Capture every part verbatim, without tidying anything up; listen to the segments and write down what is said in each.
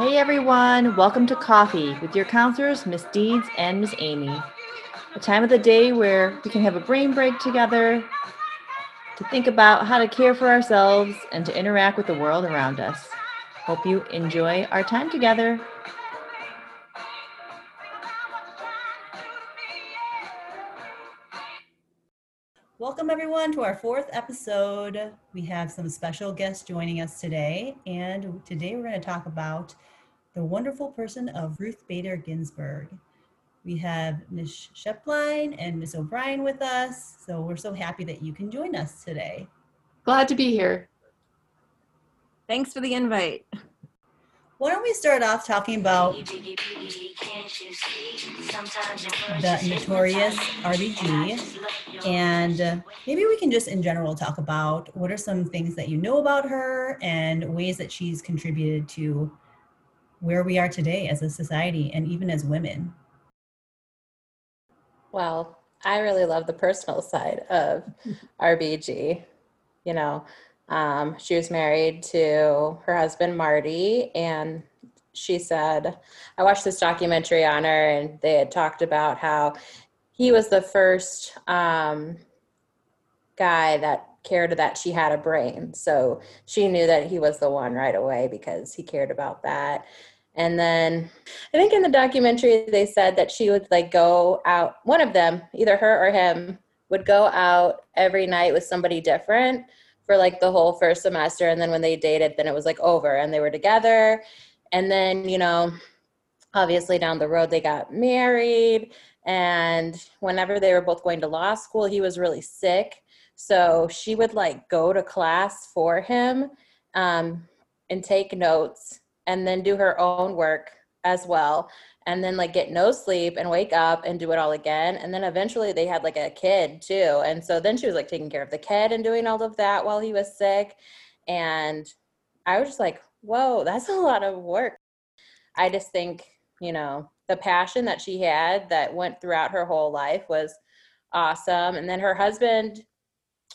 Hey everyone, welcome to Coffee with your counselors, Miss Deeds and Miss Amy. A time of the day where we can have a brain break together to think about how to care for ourselves and to interact with the world around us. Hope you enjoy our time together. Welcome everyone to our fourth episode. We have some special guests joining us today, and today we're going to talk about the wonderful person of Ruth Bader Ginsburg. We have Miz Schoeplein and Miz O'Brien with us, so we're so happy that you can join us today. Glad to be here. Thanks for the invite. Why don't we start off talking about the Notorious R B G, and uh, maybe we can just in general talk about what are some things that you know about her and ways that she's contributed to where we are today as a society and even as women. Well, I really love the personal side of R B G, you know. Um, she was married to her husband, Marty, and she said, I watched this documentary on her, and they had talked about how he was the first um, guy that cared that she had a brain. So she knew that he was the one right away because he cared about that. And then I think in the documentary, they said that she would like go out, one of them, either her or him, would go out every night with somebody different for like the whole first semester. And then when they dated, then it was like over and they were together. And then, you know, obviously down the road, they got married. And whenever they were both going to law school, he was really sick. So she would like go to class for him um, and take notes and then do her own work as well. And then like get no sleep and wake up and do it all again. And then eventually they had like a kid too. And so then she was like taking care of the kid and doing all of that while he was sick. And I was just like, whoa, that's a lot of work. I just think, you know, the passion that she had that went throughout her whole life was awesome. And then her husband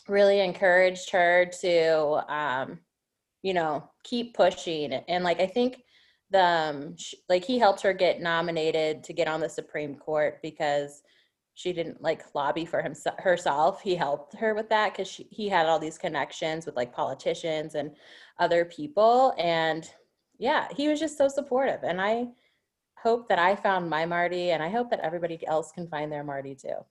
really encouraged her to, um, you know, keep pushing. And like, I think The um, she, like he helped her get nominated to get on the Supreme Court because she didn't like lobby for himself herself. He helped her with that because she he had all these connections with like politicians and other people, and yeah, he was just so supportive. And I hope that I found my Marty, and I hope that everybody else can find their Marty too.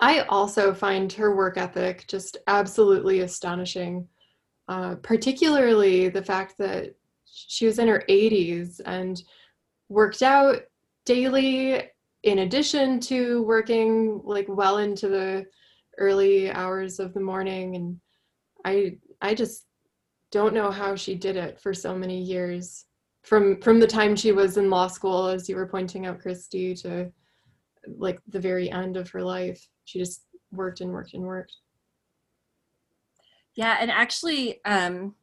I also find her work ethic just absolutely astonishing, uh, particularly the fact that she was in her eighties and worked out daily in addition to working like well into the early hours of the morning. And I I just don't know how she did it for so many years, from from the time she was in law school, as you were pointing out, Christy, to like the very end of her life. She just worked and worked and worked. Yeah, and actually um,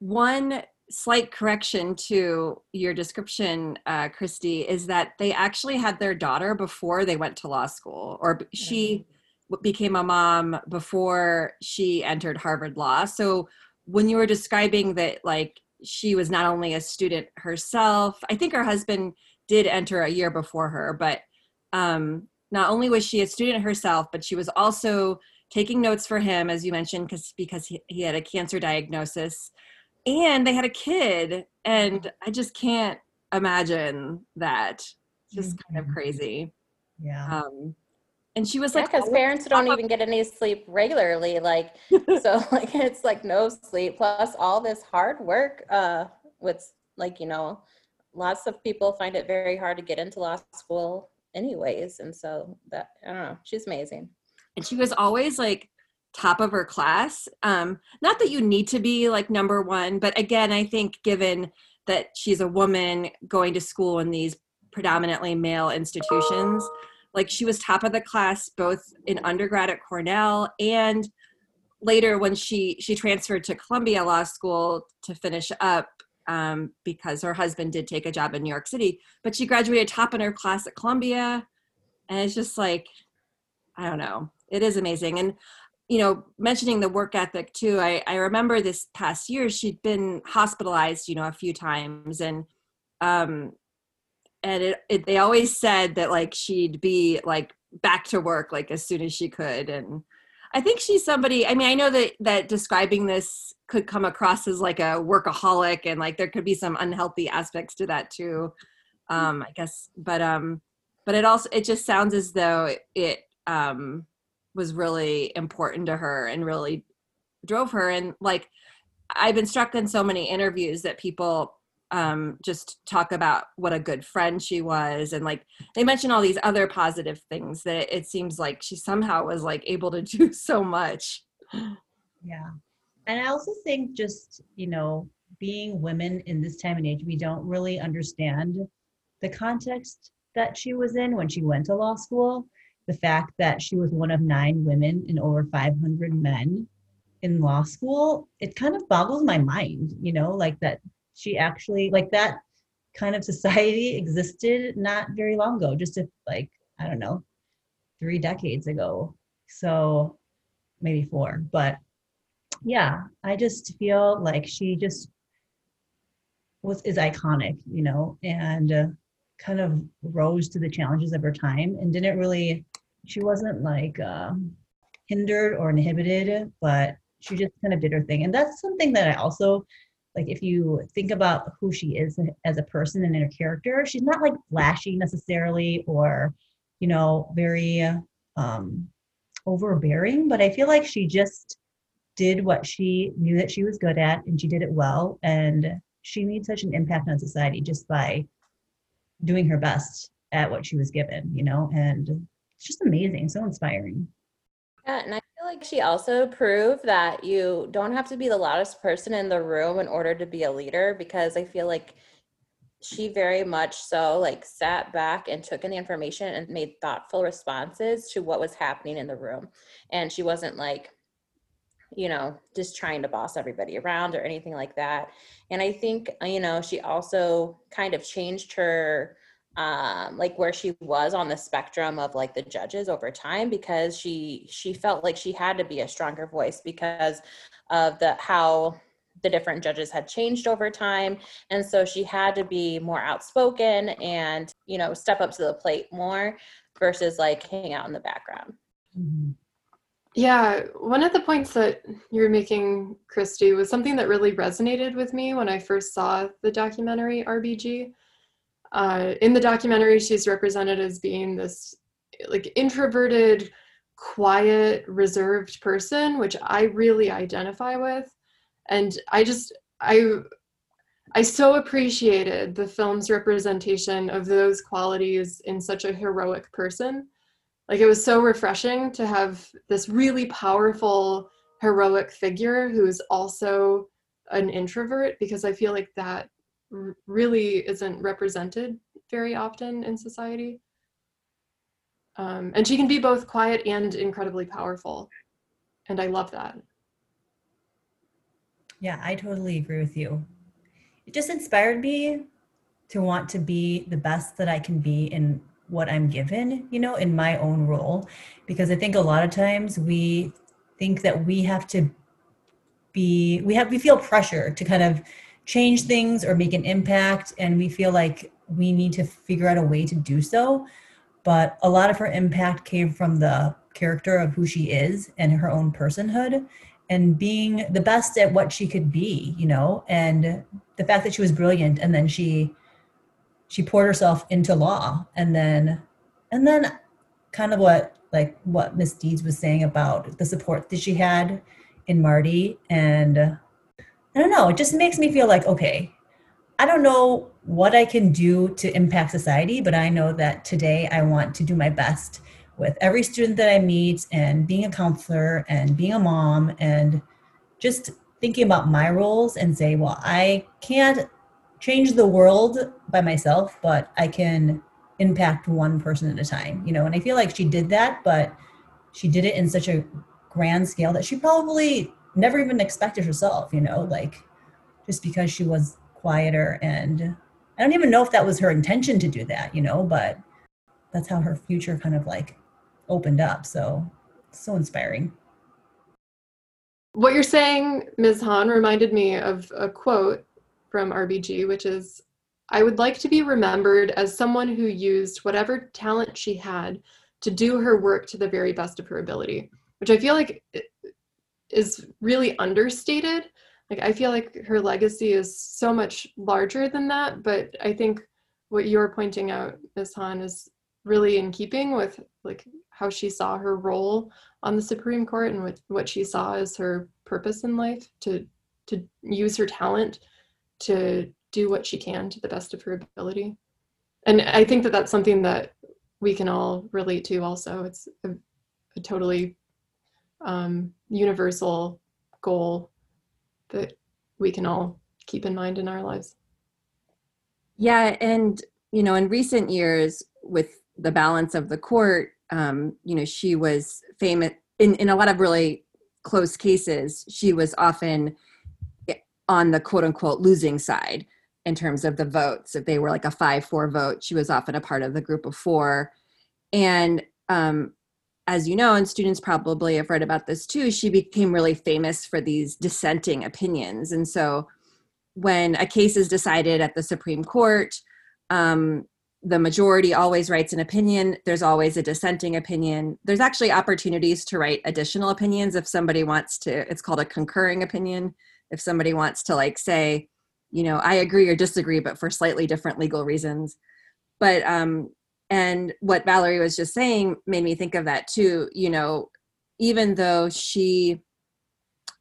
one slight correction to your description, uh, Christy, is that they actually had their daughter before they went to law school, or she w- became a mom before she entered Harvard Law. So when you were describing that, like, she was not only a student herself, I think her husband did enter a year before her, but um, not only was she a student herself, but she was also taking notes for him, as you mentioned, because because he, he had a cancer diagnosis. And they had a kid, and I just can't imagine that. Just mm-hmm. kind of crazy. Yeah. Um, and she was yeah, like, because oh, parents don't even get any sleep regularly. Like, so like, it's like no sleep plus all this hard work. Uh, with like, you know, lots of people find it very hard to get into law school anyways. And so that, I don't know, she's amazing. And she was always like top of her class. Um, not that you need to be like number one, but again, I think given that she's a woman going to school in these predominantly male institutions, like she was top of the class both in undergrad at Cornell and later when she she transferred to Columbia Law School to finish up um, because her husband did take a job in New York City, but she graduated top in her class at Columbia. And it's just like, I don't know, it is amazing. And you know, mentioning the work ethic too, I, I remember this past year, she'd been hospitalized, you know, a few times, and um, and it, it, they always said that like, she'd be like back to work, like as soon as she could. And I think she's somebody, I mean, I know that, that describing this could come across as like a workaholic, and like, there could be some unhealthy aspects to that too, um, I guess. But, um, but it also, it just sounds as though it, it um, was really important to her and really drove her. And like, I've been struck in so many interviews that people um, just talk about what a good friend she was. And like, they mention all these other positive things that it, it seems like she somehow was like able to do so much. Yeah. And I also think just, you know, being women in this time and age, we don't really understand the context that she was in when she went to law school. The fact that she was one of nine women and over five hundred men in law school, it kind of boggles my mind, you know, like that she actually, like that kind of society existed not very long ago, just if, like, I don't know, three decades ago. So maybe four, but yeah, I just feel like she just was, is iconic, you know, and uh, kind of rose to the challenges of her time and didn't really, she wasn't like uh, hindered or inhibited, but she just kind of did her thing. And that's something that I also, like, if you think about who she is as a person and in her character, she's not like flashy necessarily, or, you know, very um, overbearing, but I feel like she just did what she knew that she was good at, and she did it well. And she made such an impact on society just by doing her best at what she was given, you know, and it's just amazing. So inspiring. Yeah, and I feel like she also proved that you don't have to be the loudest person in the room in order to be a leader, because I feel like she very much so like sat back and took in the information and made thoughtful responses to what was happening in the room. And she wasn't like, you know, just trying to boss everybody around or anything like that. And I think, you know, she also kind of changed her, um, like where she was on the spectrum of like the judges over time, because she, she felt like she had to be a stronger voice because of the, how the different judges had changed over time. And so she had to be more outspoken and, you know, step up to the plate more versus like hang out in the background. Mm-hmm. Yeah, one of the points that you were making, Christy, was something that really resonated with me when I first saw the documentary R B G. Uh, in the documentary, she's represented as being this like introverted, quiet, reserved person, which I really identify with. And I just, I, I so appreciated the film's representation of those qualities in such a heroic person. Like, it was so refreshing to have this really powerful, heroic figure who is also an introvert, because I feel like that r- really isn't represented very often in society. Um, and she can be both quiet and incredibly powerful. And I love that. Yeah, I totally agree with you. It just inspired me to want to be the best that I can be in what I'm given, you know, in my own role, because I think a lot of times we think that we have to be, we have, we feel pressure to kind of change things or make an impact. And we feel like we need to figure out a way to do so. But a lot of her impact came from the character of who she is and her own personhood and being the best at what she could be, you know, and the fact that she was brilliant. And then she, She poured herself into law, and then, and then, kind of what like what Miss Deeds was saying about the support that she had in Marty, and uh, I don't know, it just makes me feel like, okay, I don't know what I can do to impact society, but I know that today I want to do my best with every student that I meet, and being a counselor, and being a mom, and just thinking about my roles and say, well, I can't change the world by myself, but I can impact one person at a time, you know? And I feel like she did that, but she did it in such a grand scale that she probably never even expected herself, you know, like just because she was quieter. And I don't even know if that was her intention to do that, you know, but that's how her future kind of like opened up. So, so inspiring. What you're saying, Miz Hahn, reminded me of a quote from R B G, which is, "I would like to be remembered as someone who used whatever talent she had to do her work to the very best of her ability," which I feel like is really understated. Like, I feel like her legacy is so much larger than that, but I think what you're pointing out, Miz Hahn, is really in keeping with like how she saw her role on the Supreme Court and what, what she saw as her purpose in life, to to use her talent to do what she can to the best of her ability. And I think that that's something that we can all relate to also. It's a, a totally um, universal goal that we can all keep in mind in our lives. Yeah, and you know, in recent years with the balance of the court, um, you know, she was famous in, in a lot of really close cases. She was often on the quote unquote losing side in terms of the votes. If they were like a five four vote, she was often a part of the group of four. And um, as you know, and students probably have read about this too, she became really famous for these dissenting opinions. And so when a case is decided at the Supreme Court, um, the majority always writes an opinion. There's always a dissenting opinion. There's actually opportunities to write additional opinions if somebody wants to. It's called a concurring opinion. If somebody wants to like say, you know, I agree or disagree, but for slightly different legal reasons. But, um, and what Valerie was just saying made me think of that too. You know, even though she,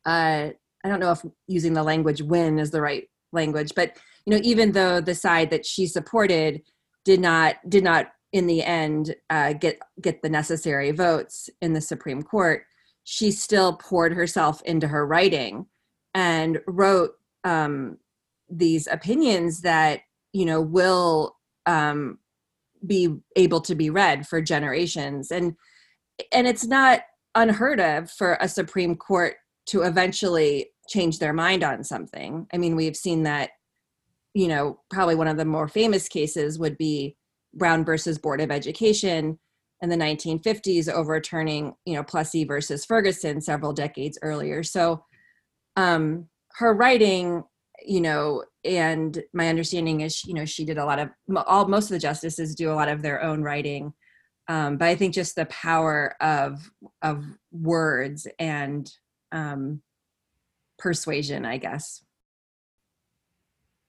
uh, I don't know if using the language win is the right language, but, you know, even though the side that she supported did not, did not in the end uh, get, get the necessary votes in the Supreme Court, she still poured herself into her writing and wrote um, these opinions that, you know, will um, be able to be read for generations. And, and it's not unheard of for a Supreme Court to eventually change their mind on something. I mean, we've seen that, you know, probably one of the more famous cases would be Brown versus Board of Education in the nineteen fifties, overturning, you know, Plessy versus Ferguson several decades earlier. So um, her writing, you know, and my understanding is, you know, she did a lot of, all most of the justices do a lot of their own writing. Um, but I think just the power of, of words and um, persuasion, I guess.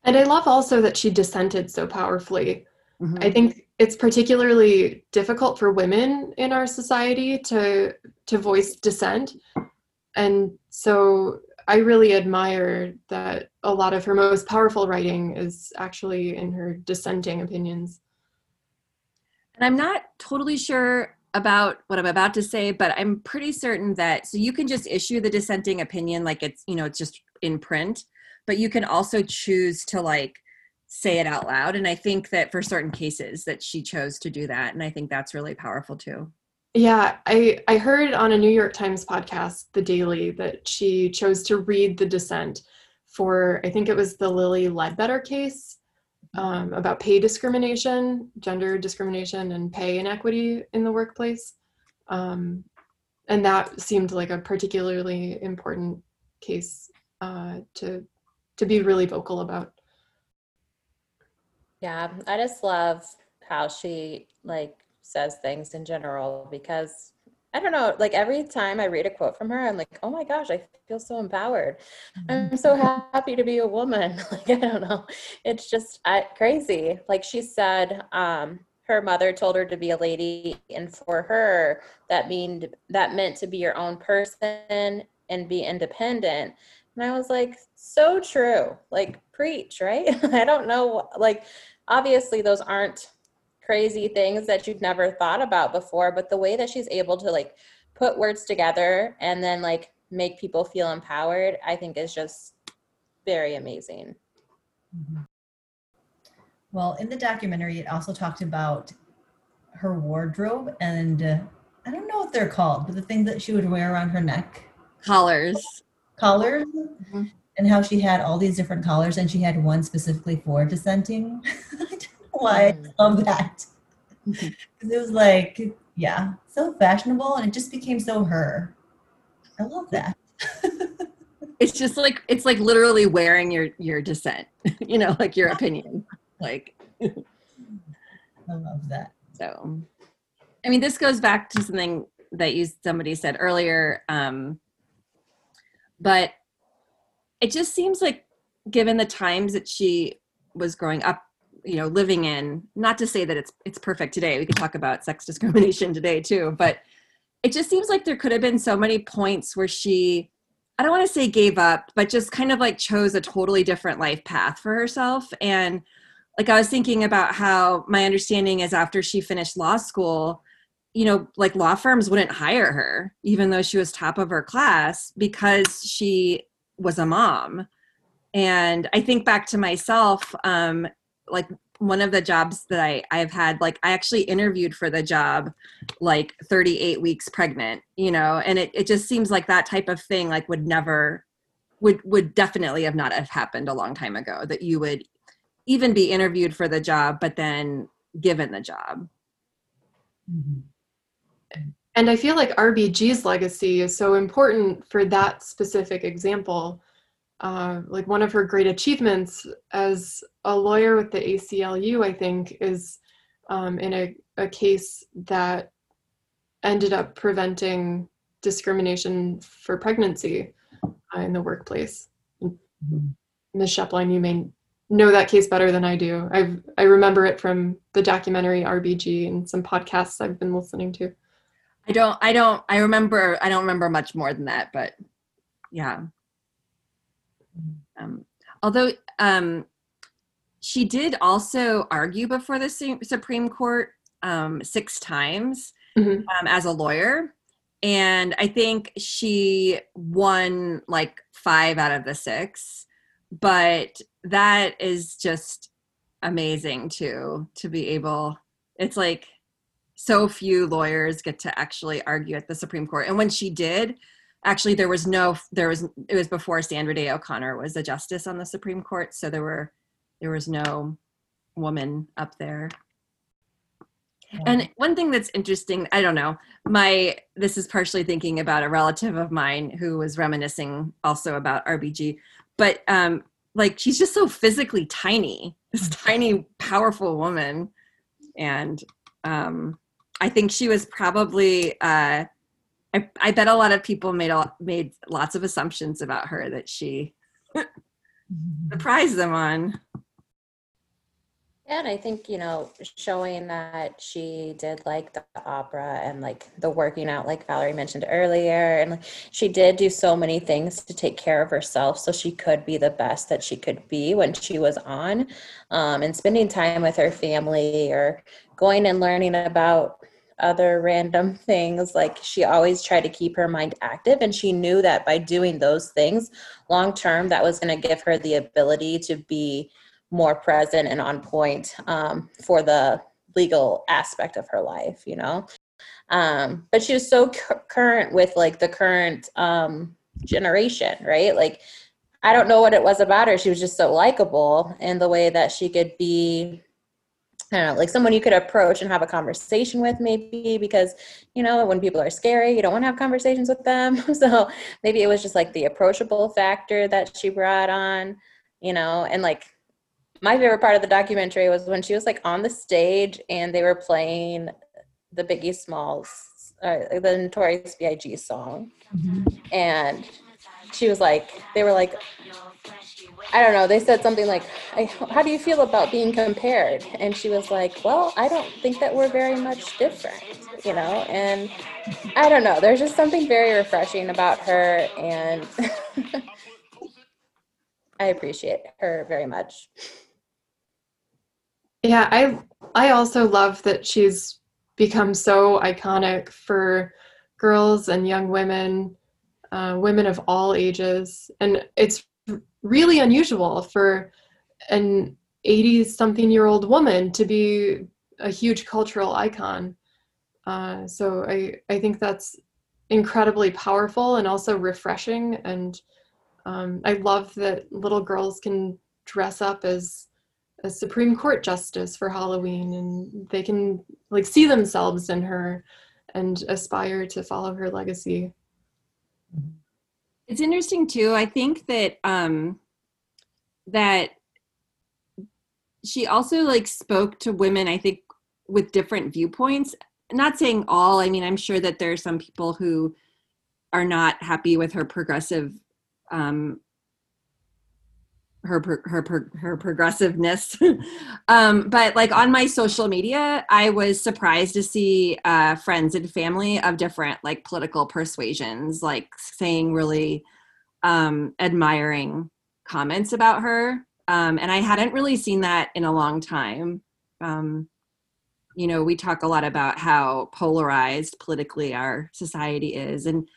And I love also that she dissented so powerfully. Mm-hmm. I think it's particularly difficult for women in our society to to voice dissent. And so I really admire that a lot of her most powerful writing is actually in her dissenting opinions. And I'm not totally sure about what I'm about to say, but I'm pretty certain that, so you can just issue the dissenting opinion like it's, you know, it's just in print. But you can also choose to like say it out loud. And I think that for certain cases that she chose to do that. And I think that's really powerful too. Yeah, I, I heard on a New York Times podcast, The Daily, that she chose to read the dissent for, I think it was the Lily Ledbetter case um, about pay discrimination, gender discrimination, and pay inequity in the workplace. Um, and that seemed like a particularly important case uh, to to be really vocal about. Yeah, I just love how she like says things in general, because I don't know, like every time I read a quote from her, I'm like, oh my gosh, I feel so empowered. I'm so happy to be a woman. Like, I don't know. It's just uh, crazy. Like she said, um, her mother told her to be a lady. And for her, that mean, that meant to be your own person and be independent. And I was like, so true, like preach, right? I don't know, like, obviously those aren't crazy things that you'd never thought about before, but the way that she's able to like put words together and then like make people feel empowered, I think is just very amazing. Mm-hmm. Well, in the documentary, it also talked about her wardrobe and uh, I don't know what they're called, but the thing that she would wear around her neck. Collars. Collars, mm-hmm. And how she had all these different collars, and she had one specifically for dissenting. I don't know why I love that. Mm-hmm. It was like, yeah, so fashionable, and it just became so her. I love that. It's just like, it's like literally wearing your, your dissent, you know, like your opinion, like. I love that. So, I mean, this goes back to something that you, somebody said earlier, um, but it just seems like, given the times that she was growing up, you know, living in, not to say that it's it's perfect today, we could talk about sex discrimination today too, but it just seems like there could have been so many points where she, I don't want to say gave up, but just kind of like chose a totally different life path for herself. And like, I was thinking about how my understanding is after she finished law school, you know, like law firms wouldn't hire her, even though she was top of her class, because she was a mom. And I think back to myself, um, like one of the jobs that I, I've had, like I actually interviewed for the job, like thirty-eight weeks pregnant, you know, and it, it just seems like that type of thing, like would never, would, would definitely have not have happened a long time ago, that you would even be interviewed for the job, but then given the job. Mm-hmm. And I feel like R B G's legacy is so important for that specific example. Uh, like one of her great achievements as a lawyer with the A C L U, I think, is um, in a, a case that ended up preventing discrimination for pregnancy uh, in the workplace. Mm-hmm. Miz Schoeplein, you may know that case better than I do. I I remember it from the documentary R B G and some podcasts I've been listening to. I don't, I don't, I remember, I don't remember much more than that, but yeah. Um, although um, she did also argue before the Supreme Court um, six times mm-hmm. um, as a lawyer. And I think she won like five out of the six, but that is just amazing too, to be able, it's like so few lawyers get to actually argue at the Supreme Court. And when she did, actually, there was no, there was, it was before Sandra Day O'Connor was a justice on the Supreme Court. So there were, there was no woman up there. Yeah. And one thing that's interesting, I don't know, my, this is partially thinking about a relative of mine who was reminiscing also about R B G, but um, like, she's just so physically tiny, this tiny, powerful woman. And um, I think she was probably, uh, I, I bet a lot of people made a, made lots of assumptions about her that she surprised them on. Yeah, and I think, you know, showing that she did like the opera and like the working out, like Valerie mentioned earlier, and like, she did do so many things to take care of herself so she could be the best that she could be when she was on, um, and spending time with her family or going and learning about other random things. Like she always tried to keep her mind active, and she knew that by doing those things long term, that was going to give her the ability to be more present and on point um, for the legal aspect of her life, you know. Um, but she was so c- current with like the current um, generation, right? Like, I don't know what it was about her. She was just so likable in the way that she could be, I don't know, like someone you could approach and have a conversation with, maybe, because, you know, when people are scary, you don't want to have conversations with them. So maybe it was just like the approachable factor that she brought on, you know. And like my favorite part of the documentary was when she was like on the stage and they were playing the Biggie Smalls, uh, the Notorious B I G song. Mm-hmm. And she was like, they were like, I don't know, they said something like, I, how do you feel about being compared? And she was like, well, I don't think that we're very much different, you know? And I don't know, there's just something very refreshing about her, and I appreciate her very much. Yeah, I I also love that she's become so iconic for girls and young women, uh, women of all ages. And it's really unusual for an eighty something year old woman to be a huge cultural icon. Uh, so I, I think that's incredibly powerful and also refreshing. And um, I love that little girls can dress up as a Supreme Court justice for Halloween, and they can like see themselves in her and aspire to follow her legacy. It's interesting too. I think that um, that she also like spoke to women, I think, with different viewpoints. Not saying all. I mean, I'm sure that there are some people who are not happy with her progressive, um, her her her, her progressiveness. um, but like on my social media, I was surprised to see uh, friends and family of different like political persuasions, like saying really um, admiring comments about her. Um, and I hadn't really seen that in a long time. Um, you know, we talk a lot about how polarized politically our society is. And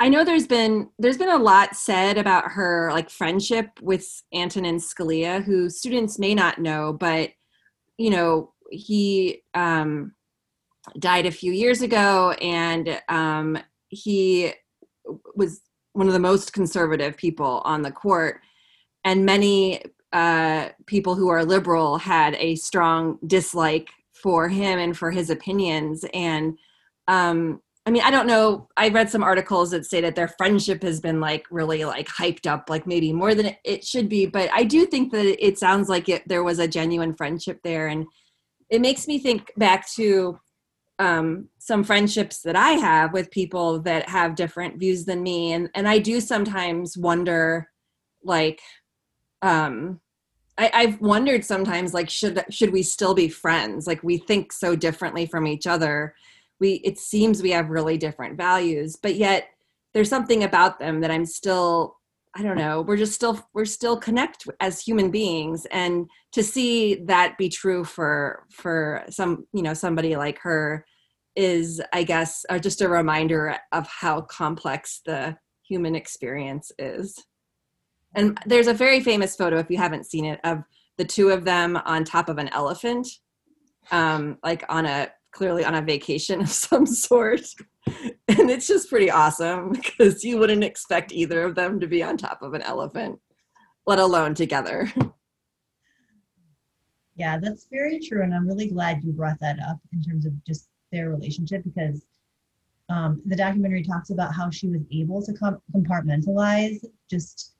I know there's been there's been a lot said about her like friendship with Antonin Scalia, who students may not know, but, you know, he um, died a few years ago, and um, he was one of the most conservative people on the court. And many uh, people who are liberal had a strong dislike for him and for his opinions. And um, I mean, I don't know, I read some articles that say that their friendship has been like really like hyped up, like maybe more than it should be. But I do think that it sounds like it, there was a genuine friendship there. And it makes me think back to um, some friendships that I have with people that have different views than me. And, and I do sometimes wonder, like, Um, I, I've wondered sometimes, like, should should we still be friends? Like, we think so differently from each other. We it seems we have really different values, but yet there's something about them that I'm still, I don't know, we're just still, we're still connect as human beings. And to see that be true for, for some, you know, somebody like her is, I guess, uh, just a reminder of how complex the human experience is. And there's a very famous photo, if you haven't seen it, of the two of them on top of an elephant, um, like on a, clearly on a vacation of some sort. And it's just pretty awesome because you wouldn't expect either of them to be on top of an elephant, let alone together. Yeah, that's very true. And I'm really glad you brought that up in terms of just their relationship, because um, the documentary talks about how she was able to com- compartmentalize just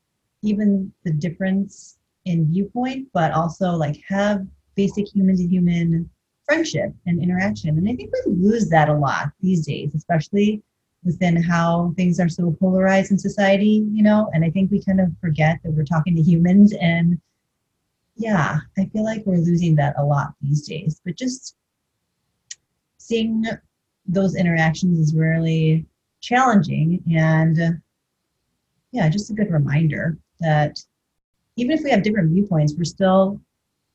even the difference in viewpoint, but also like have basic human to human friendship and interaction. And I think we lose that a lot these days, especially within how things are so polarized in society, you know, and I think we kind of forget that we're talking to humans. And yeah, I feel like we're losing that a lot these days, but just seeing those interactions is really challenging. And yeah, just a good reminder that even if we have different viewpoints, we're still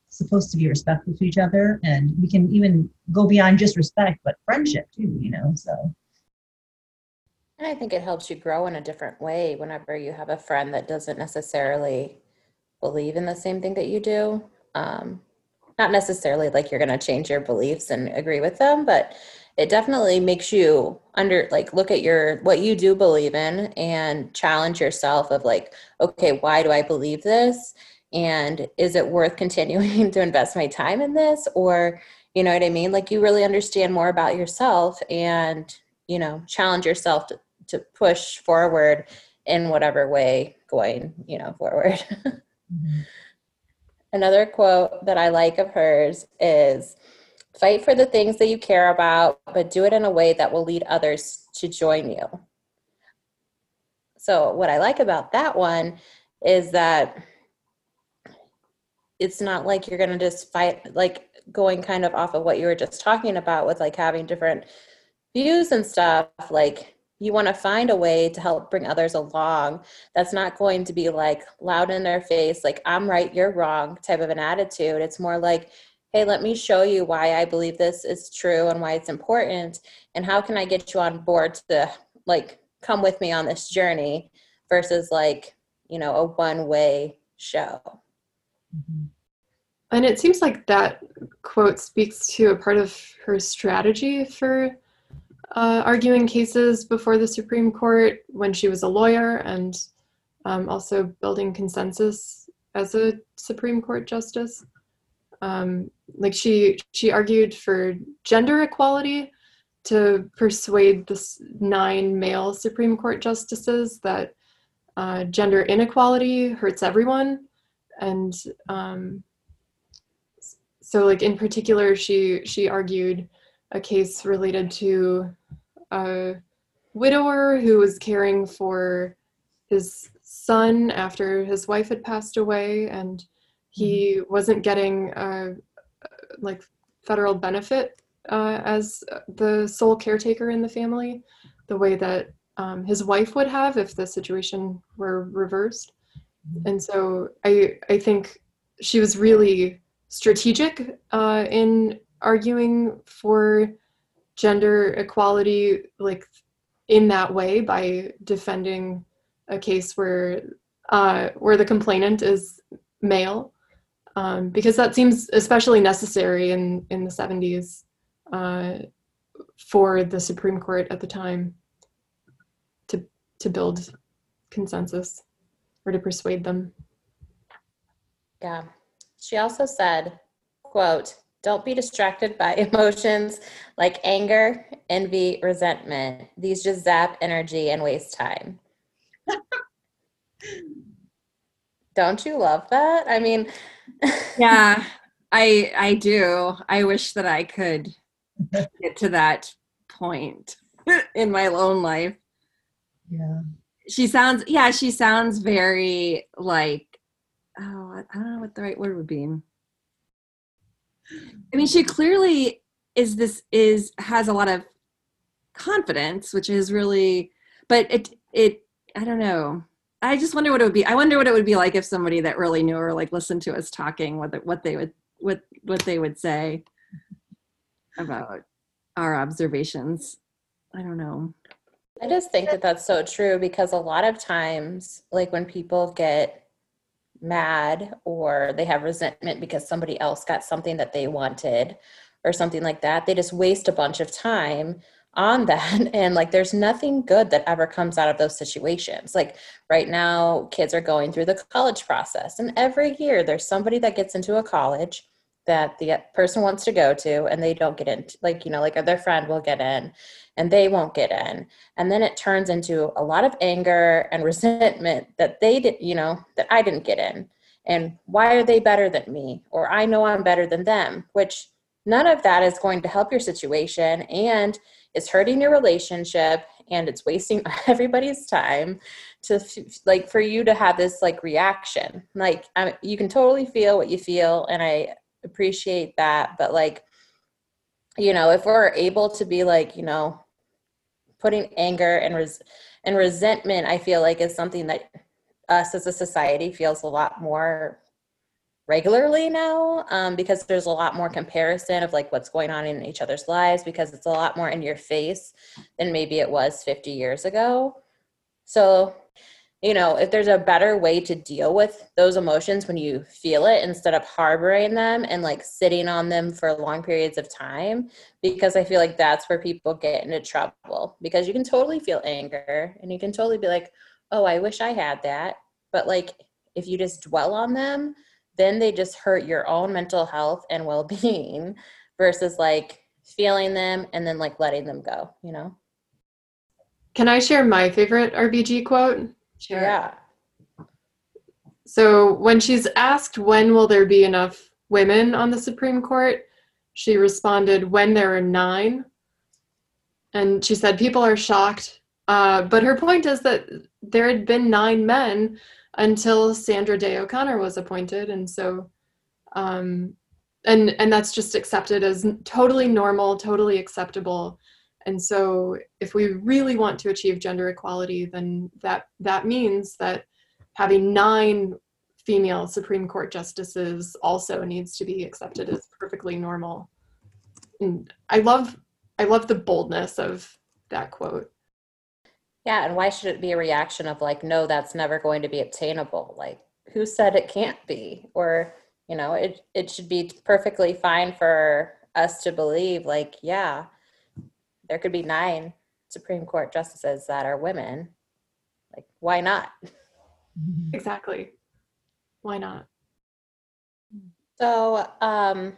supposed to be respectful to each other, and we can even go beyond just respect, but friendship too, you know, so. And I think it helps you grow in a different way whenever you have a friend that doesn't necessarily believe in the same thing that you do. Um, not necessarily like you're going to change your beliefs and agree with them, but it definitely makes you under like look at your what you do believe in and challenge yourself of like, okay, why do I believe this? And is it worth continuing to invest my time in this? Or, you know what I mean? Like you really understand more about yourself and, you know, challenge yourself to, to push forward in whatever way going, you know, forward. Mm-hmm. Another quote that I like of hers is, "Fight for the things that you care about, but do it in a way that will lead others to join you." So what I like about that one is that it's not like you're going to just fight, like going kind of off of what you were just talking about with like having different views and stuff. Like you want to find a way to help bring others along. That's not going to be like loud in their face, like I'm right, you're wrong type of an attitude. It's more like, hey, let me show you why I believe this is true and why it's important, and how can I get you on board to like come with me on this journey versus like, you know, a one-way show. And it seems like that quote speaks to a part of her strategy for uh, arguing cases before the Supreme Court when she was a lawyer, and um, also building consensus as a Supreme Court justice. Um, like she, she argued for gender equality to persuade the nine male Supreme Court justices that uh, gender inequality hurts everyone. And um, so like in particular, she, she argued a case related to a widower who was caring for his son after his wife had passed away, and he wasn't getting uh, like federal benefit uh, as the sole caretaker in the family, the way that um, his wife would have if the situation were reversed. And so I, I think she was really strategic uh, in arguing for gender equality, like in that way, by defending a case where uh, where the complainant is male, um, because that seems especially necessary in in the seventies uh, for the Supreme Court at the time to to build consensus or to persuade them. Yeah, she also said, quote, "Don't be distracted by emotions like anger, envy, resentment. These just zap energy and waste time." Don't you love that? I mean, yeah, I I do. I wish that I could get to that point in my own life. Yeah. She sounds, yeah, she sounds very like, oh, I don't know what the right word would be. I mean, she clearly is this is has a lot of confidence, which is really, but it it I don't know. I just wonder what it would be. I wonder what it would be like if somebody that really knew her, like, listened to us talking, what what they would what what they would say about our observations. I don't know. I just think that that's so true, because a lot of times, like, when people get mad or they have resentment because somebody else got something that they wanted or something like that, they just waste a bunch of time on that, and like there's nothing good that ever comes out of those situations. Like right now, kids are going through the college process, and every year there's somebody that gets into a college that the person wants to go to and they don't get in, like, you know, like their friend will get in and they won't get in. And then it turns into a lot of anger and resentment that they didn't, you know, that I didn't get in. And why are they better than me? Or I know I'm better than them, which none of that is going to help your situation, and it's hurting your relationship, and it's wasting everybody's time to like, for you to have this like reaction. Like I'm, you can totally feel what you feel, and I appreciate that, but like, you know, if we're able to be like, you know, putting anger and res- and resentment, I feel like is something that us as a society feels a lot more regularly now, um, because there's a lot more comparison of like what's going on in each other's lives, because it's a lot more in your face than maybe it was fifty years ago. So, you know, if there's a better way to deal with those emotions when you feel it, instead of harboring them and like sitting on them for long periods of time, because I feel like that's where people get into trouble, because you can totally feel anger and you can totally be like, oh, I wish I had that. But like, if you just dwell on them, then they just hurt your own mental health and well-being, versus like feeling them and then like letting them go, you know? Can I share my favorite R B G quote? Sure. Yeah. So when she's asked, when will there be enough women on the Supreme Court? She responded, when there are nine. And she said, people are shocked. Uh, but her point is that there had been nine men until Sandra Day O'Connor was appointed. And so, um, and, and that's just accepted as totally normal, totally acceptable. And so if we really want to achieve gender equality, then that that means that having nine female Supreme Court justices also needs to be accepted as perfectly normal. And I love, I love the boldness of that quote. Yeah, and why should it be a reaction of like, no, that's never going to be obtainable? Like, who said it can't be? Or, you know, it, it should be perfectly fine for us to believe like, yeah, there could be nine Supreme Court justices that are women. Like, why not? Exactly. Why not? So, um,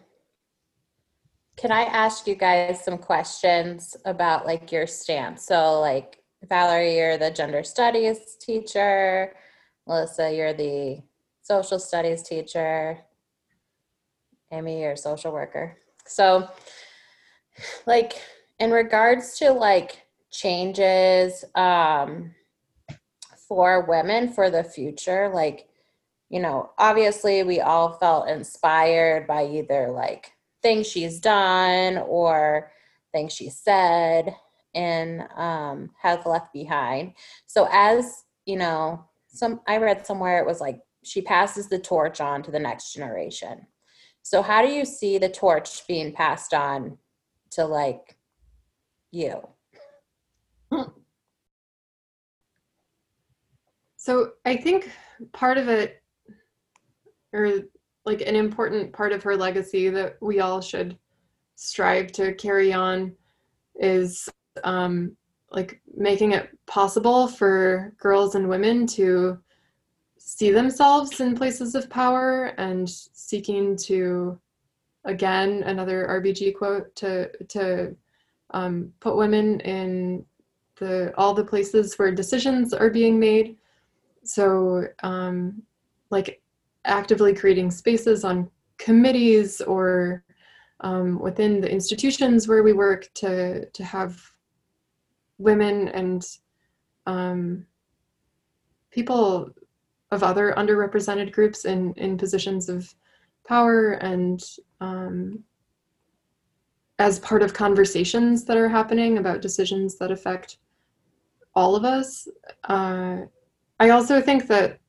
Can I ask you guys some questions about like your stance? So like Valerie, you're the gender studies teacher. Melissa, you're the social studies teacher. Amy, you're a social worker. So like in regards to like changes um, for women for the future, like, you know, obviously we all felt inspired by either like things she's done or things she said and um, has left behind. So as, you know, some I read somewhere it was like she passes the torch on to the next generation. So how do you see the torch being passed on to like you? So I think part of it, or like an important part of her legacy that we all should strive to carry on is um, like making it possible for girls and women to see themselves in places of power and seeking to, again, another R B G quote, to to um, put women in the all the places where decisions are being made. So um, like actively creating spaces on committees or um, within the institutions where we work to to have women and um, people of other underrepresented groups in, in positions of power and um, as part of conversations that are happening about decisions that affect all of us. Uh, I also think that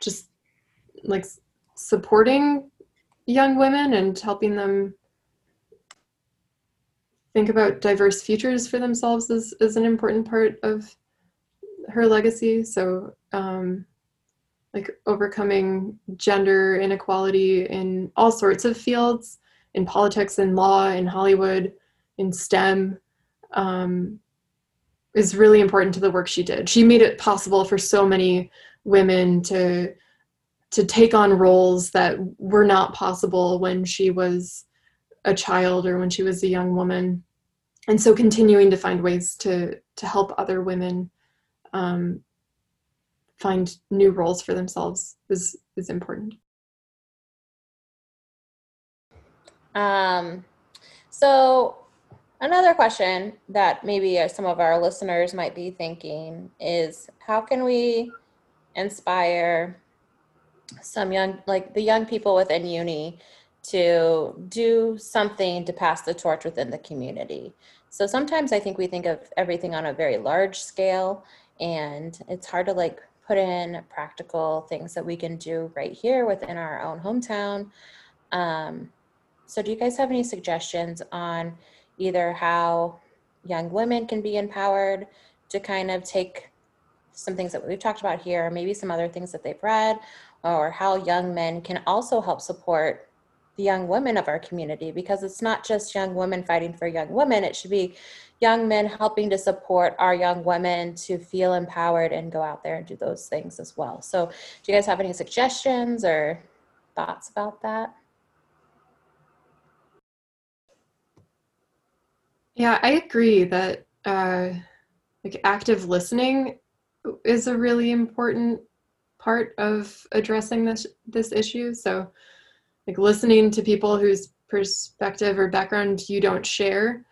just like supporting young women and helping them think about diverse futures for themselves is, is an important part of her legacy. So um, like overcoming gender inequality in all sorts of fields, in politics, in law, in Hollywood, in STEM, um, is really important to the work she did. She made it possible for so many women to to take on roles that were not possible when she was a child or when she was a young woman. And so continuing to find ways to to help other women um, find new roles for themselves is, is important. Um, so another question that maybe some of our listeners might be thinking is how can we inspire some young, like the young people within uni to do something to pass the torch within the community. So sometimes I think we think of everything on a very large scale and it's hard to like put in practical things that we can do right here within our own hometown. Um, so do you guys have any suggestions on either how young women can be empowered to kind of take some things that we've talked about here, maybe some other things that they've read, or how young men can also help support the young women of our community, because it's not just young women fighting for young women, it should be young men helping to support our young women to feel empowered and go out there and do those things as well. So do you guys have any suggestions or thoughts about that? Yeah, I agree that uh, like active listening is a really important part of addressing this this issue. So like listening to people whose perspective or background you don't share,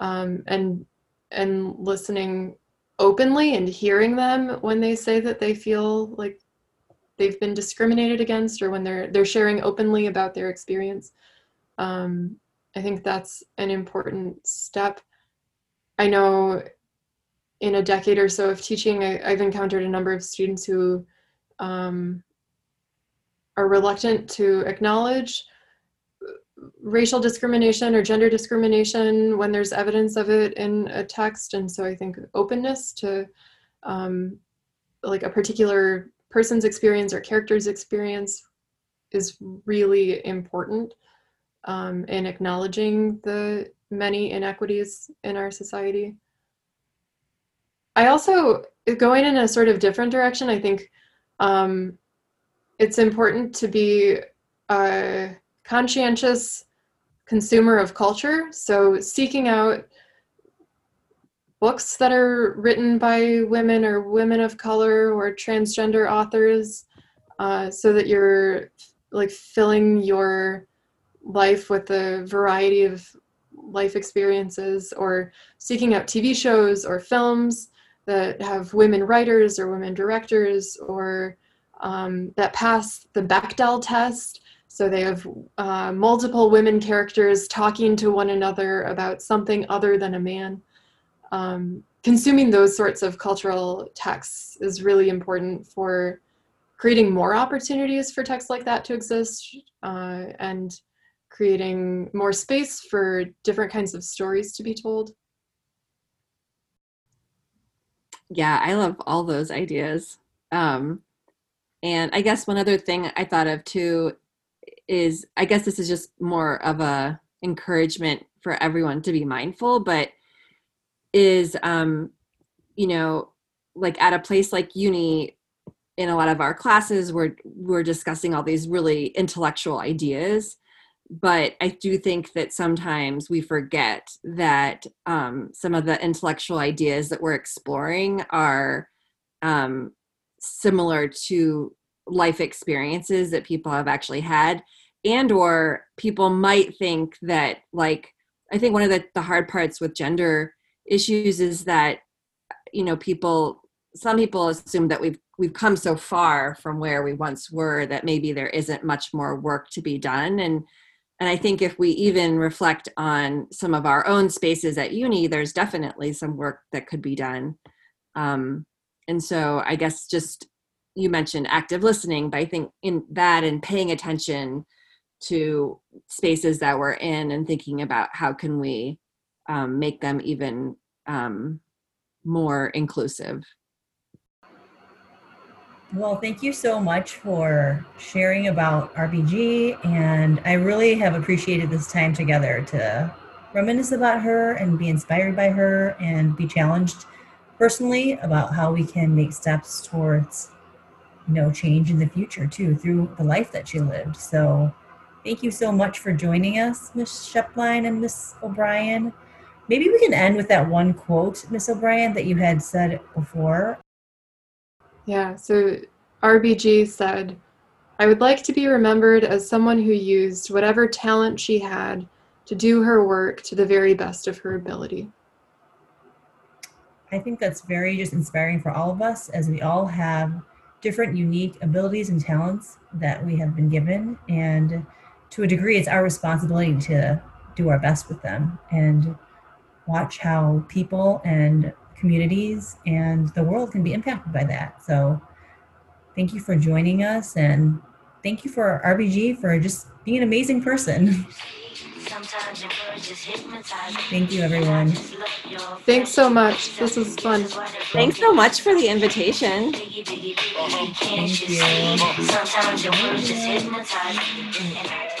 um, and and listening openly and hearing them when they say that they feel like they've been discriminated against or when they're they're sharing openly about their experience. Um, I think that's an important step. I know in a decade or so of teaching, I, I've encountered a number of students who um, are reluctant to acknowledge racial discrimination or gender discrimination when there's evidence of it in a text. And so I think openness to um, like a particular person's experience or character's experience is really important. Um, and acknowledging the many inequities in our society. I also, going in a sort of different direction, I think um, it's important to be uh, conscientious consumer of culture. So seeking out books that are written by women or women of color or transgender authors, uh, so that you're like filling your life with a variety of life experiences, or seeking out T V shows or films that have women writers or women directors, or um, that pass the Bechdel test. So they have uh, multiple women characters talking to one another about something other than a man. Um, consuming those sorts of cultural texts is really important for creating more opportunities for texts like that to exist, uh, and creating more space for different kinds of stories to be told. Yeah, I love all those ideas. Um, and I guess one other thing I thought of too is, I guess this is just more of a encouragement for everyone to be mindful, but is, um, you know, like at a place like uni, in a lot of our classes, we're, we're discussing all these really intellectual ideas. But I do think that sometimes we forget that um, some of the intellectual ideas that we're exploring are um, similar to life experiences that people have actually had, and or people might think that, like, I think one of the, the hard parts with gender issues is that, you know, people, some people assume that we've we've come so far from where we once were that maybe there isn't much more work to be done. And And I think if we even reflect on some of our own spaces at uni, there's definitely some work that could be done. Um, and so I guess just, you mentioned active listening, but I think in that and paying attention to spaces that we're in and thinking about how can we um, make them even um, more inclusive. Well, thank you so much for sharing about R B G, and I really have appreciated this time together to reminisce about her and be inspired by her and be challenged personally about how we can make steps towards, you know, change in the future too, through the life that she lived. So thank you so much for joining us, Miz Schoeplein and Miz O'Brien. Maybe we can end with that one quote, Miz O'Brien, that you had said before. Yeah, so R B G said, "I would like to be remembered as someone who used whatever talent she had to do her work to the very best of her ability." I think that's very just inspiring for all of us, as we all have different unique abilities and talents that we have been given. And to a degree, it's our responsibility to do our best with them and watch how people and communities and the world can be impacted by that. So thank you for joining us, and thank you for R B G for just being an amazing person. Sometimes your words just hypnotize me. Thank you, everyone. Thanks so much. This was fun. Thanks so much for the invitation. Thank you. Sometimes your words just hypnotize me.